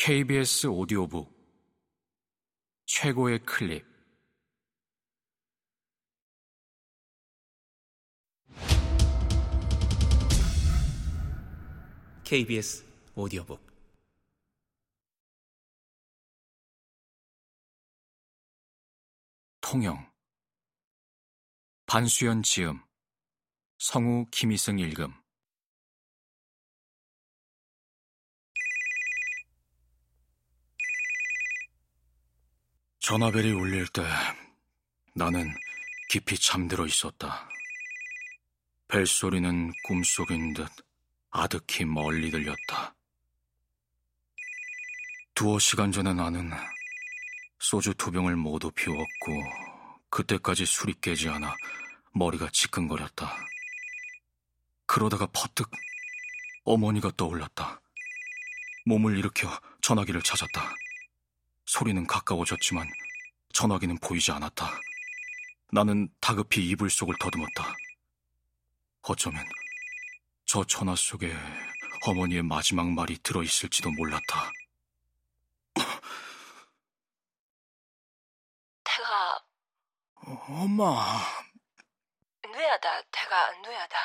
KBS 오디오북 최고의 클립. KBS 오디오북 통영. 반수연 지음, 성우 김희승 읽음. 전화벨이 울릴 때 나는 깊이 잠들어 있었다. 벨소리는 꿈속인 듯 아득히 멀리 들렸다. 2시간 전에 나는 소주 2병을 모두 비웠고 그때까지 술이 깨지 않아 머리가 지끈거렸다. 그러다가 퍼뜩 어머니가 떠올랐다. 몸을 일으켜 전화기를 찾았다. 소리는 가까워졌지만 전화기는 보이지 않았다. 나는 다급히 이불 속을 더듬었다. 어쩌면 저 전화 속에 어머니의 마지막 말이 들어있을지도 몰랐다. 태가... 엄마... 누야다, 태가 누야다.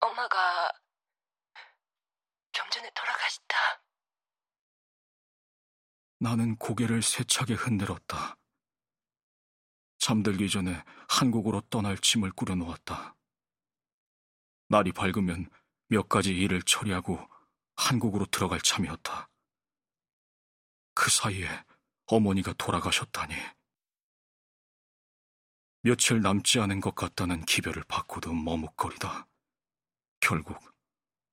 엄마가 좀 전에 돌아가셨다. 나는 고개를 세차게 흔들었다. 잠들기 전에 한국으로 떠날 짐을 꾸려놓았다. 날이 밝으면 몇 가지 일을 처리하고 한국으로 들어갈 참이었다. 그 사이에 어머니가 돌아가셨다니. 며칠 남지 않은 것 같다는 기별을 받고도 머뭇거리다. 결국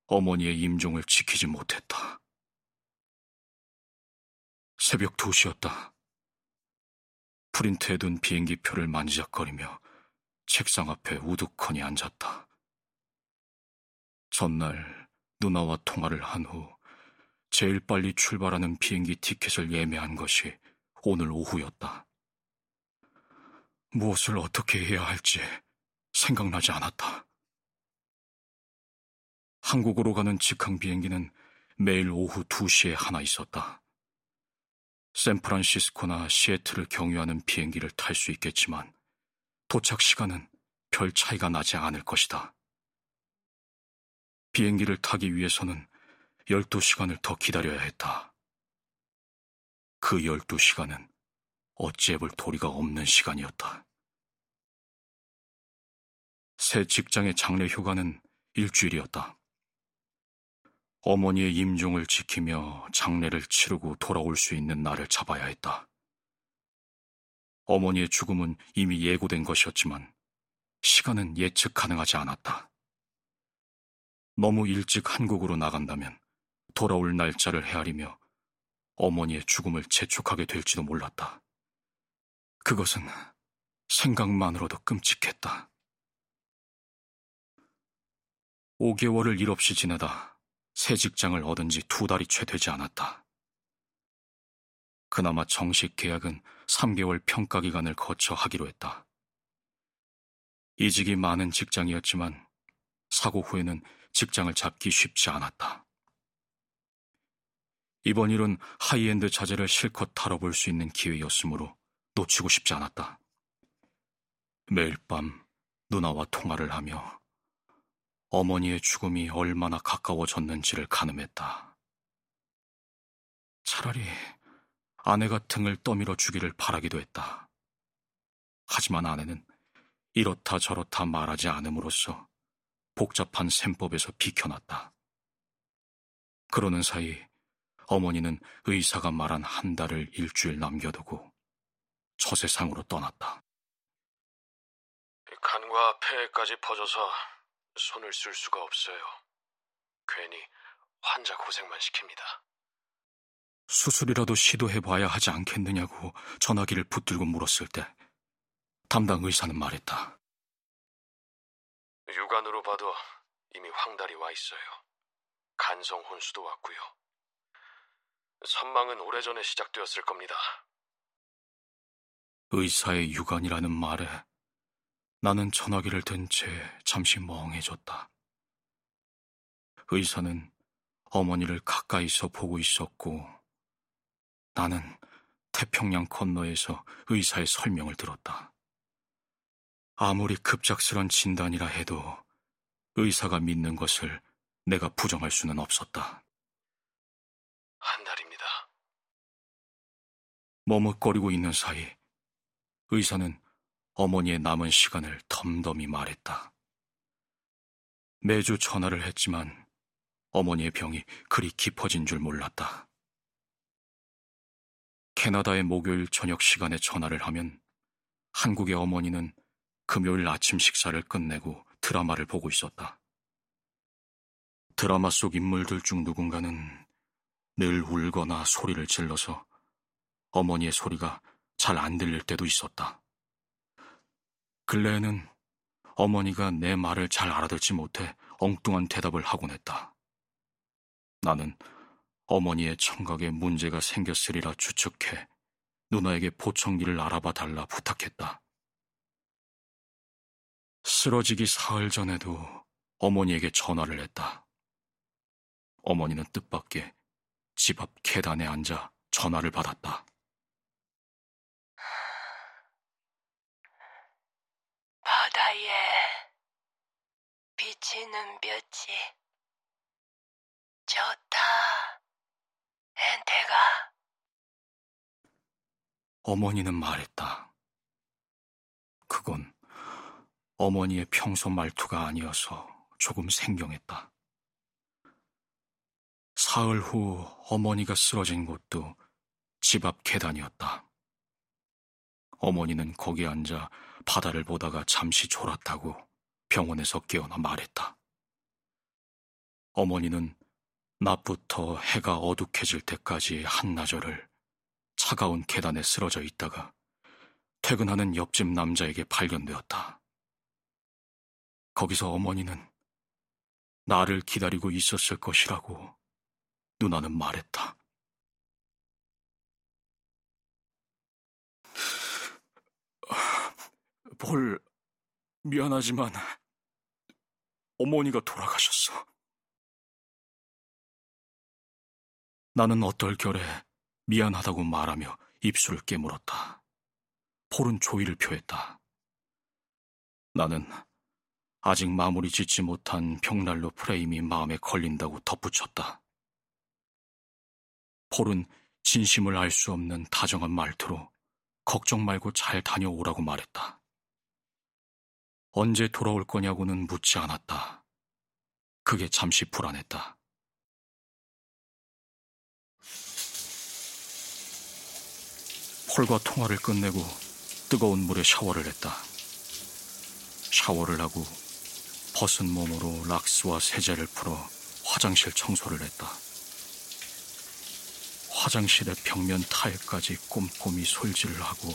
어머니의 임종을 지키지 못했다. 새벽 2시였다. 프린트해둔 비행기표를 만지작거리며 책상 앞에 우두커니 앉았다. 전날 누나와 통화를 한 후 제일 빨리 출발하는 비행기 티켓을 예매한 것이 오늘 오후였다. 무엇을 어떻게 해야 할지 생각나지 않았다. 한국으로 가는 직항 비행기는 매일 오후 2시에 하나 있었다. 샌프란시스코나 시애틀을 경유하는 비행기를 탈 수 있겠지만 도착 시간은 별 차이가 나지 않을 것이다. 비행기를 타기 위해서는 12시간을 더 기다려야 했다. 그 12시간은 어찌해볼 도리가 없는 시간이었다. 새 직장의 장례 휴가는 일주일이었다. 어머니의 임종을 지키며 장례를 치르고 돌아올 수 있는 날을 잡아야 했다. 어머니의 죽음은 이미 예고된 것이었지만 시간은 예측 가능하지 않았다. 너무 일찍 한국으로 나간다면 돌아올 날짜를 헤아리며 어머니의 죽음을 재촉하게 될지도 몰랐다. 그것은 생각만으로도 끔찍했다. 5개월을 일 없이 지내다 새 직장을 얻은 지 2달이 채 되지 않았다. 그나마 정식 계약은 3개월 평가 기간을 거쳐 하기로 했다. 이직이 많은 직장이었지만 사고 후에는 직장을 잡기 쉽지 않았다. 이번 일은 하이엔드 자재를 실컷 다뤄볼 수 있는 기회였으므로 놓치고 싶지 않았다. 매일 밤 누나와 통화를 하며 어머니의 죽음이 얼마나 가까워졌는지를 가늠했다. 차라리 아내가 등을 떠밀어 주기를 바라기도 했다. 하지만 아내는 이렇다 저렇다 말하지 않음으로써 복잡한 셈법에서 비켜났다. 그러는 사이 어머니는 의사가 말한 1달을 일주일 남겨두고 저세상으로 떠났다. 간과 폐까지 퍼져서 손을 쓸 수가 없어요. 괜히 환자 고생만 시킵니다. 수술이라도 시도해봐야 하지 않겠느냐고 전화기를 붙들고 물었을 때 담당 의사는 말했다. 육안으로 봐도 이미 황달이 와 있어요. 간성 혼수도 왔고요. 선망은 오래전에 시작되었을 겁니다. 의사의 육안이라는 말에 나는 전화기를 든 채 잠시 멍해졌다. 의사는 어머니를 가까이서 보고 있었고 나는 태평양 건너에서 의사의 설명을 들었다. 아무리 급작스런 진단이라 해도 의사가 믿는 것을 내가 부정할 수는 없었다. 한 달입니다. 머뭇거리고 있는 사이 의사는 어머니의 남은 시간을 덤덤히 말했다. 매주 전화를 했지만 어머니의 병이 그리 깊어진 줄 몰랐다. 캐나다의 목요일 저녁 시간에 전화를 하면 한국의 어머니는 금요일 아침 식사를 끝내고 드라마를 보고 있었다. 드라마 속 인물들 중 누군가는 늘 울거나 소리를 질러서 어머니의 소리가 잘 안 들릴 때도 있었다. 근래에는 어머니가 내 말을 잘 알아듣지 못해 엉뚱한 대답을 하곤 했다. 나는 어머니의 청각에 문제가 생겼으리라 추측해 누나에게 보청기를 알아봐 달라 부탁했다. 쓰러지기 사흘 전에도 어머니에게 전화를 했다. 어머니는 뜻밖의 집 앞 계단에 앉아 전화를 받았다. 바다에 비치는 볕이 좋다, 헨태가. 어머니는 말했다. 그건 어머니의 평소 말투가 아니어서 조금 생경했다. 사흘 후 어머니가 쓰러진 곳도 집 앞 계단이었다. 어머니는 거기 앉아 바다를 보다가 잠시 졸았다고 병원에서 깨어나 말했다. 어머니는 낮부터 해가 어둑해질 때까지 한나절을 차가운 계단에 쓰러져 있다가 퇴근하는 옆집 남자에게 발견되었다. 거기서 어머니는 나를 기다리고 있었을 것이라고 누나는 말했다. 볼, 미안하지만 어머니가 돌아가셨어. 나는 어떨결에 미안하다고 말하며 입술을 깨물었다. 폴은 조의를 표했다. 나는 아직 마무리 짓지 못한 벽난로 프레임이 마음에 걸린다고 덧붙였다. 폴은 진심을 알 수 없는 다정한 말투로 걱정 말고 잘 다녀오라고 말했다. 언제 돌아올 거냐고는 묻지 않았다. 그게 잠시 불안했다. 폴과 통화를 끝내고 뜨거운 물에 샤워를 했다. 샤워를 하고 벗은 몸으로 락스와 세제를 풀어 화장실 청소를 했다. 화장실의 벽면 타일까지 꼼꼼히 솔질을 하고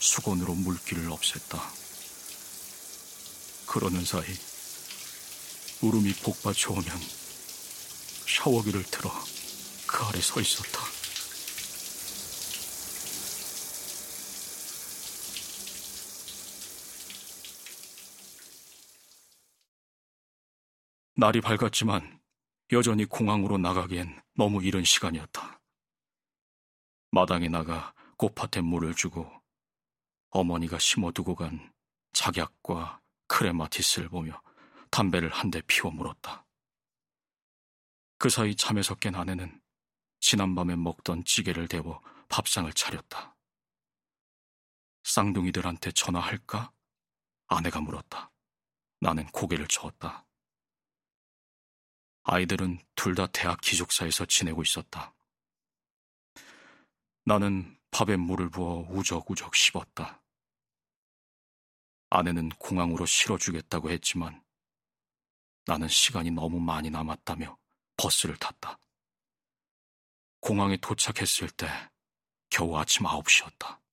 수건으로 물기를 없앴다. 그러는 사이 울음이 복받쳐오면 샤워기를 틀어 그 아래 서 있었다. 날이 밝았지만 여전히 공항으로 나가기엔 너무 이른 시간이었다. 마당에 나가 꽃밭에 물을 주고 어머니가 심어두고 간 작약과 크레마티스를 보며 담배를 한 대 피워 물었다. 그 사이 잠에서 깬 아내는 지난밤에 먹던 찌개를 데워 밥상을 차렸다. 쌍둥이들한테 전화할까? 아내가 물었다. 나는 고개를 저었다. 아이들은 둘 다 대학 기숙사에서 지내고 있었다. 나는 밥에 물을 부어 우적우적 씹었다. 아내는 공항으로 실어주겠다고 했지만 나는 시간이 너무 많이 남았다며 버스를 탔다. 공항에 도착했을 때 겨우 아침 9시였다.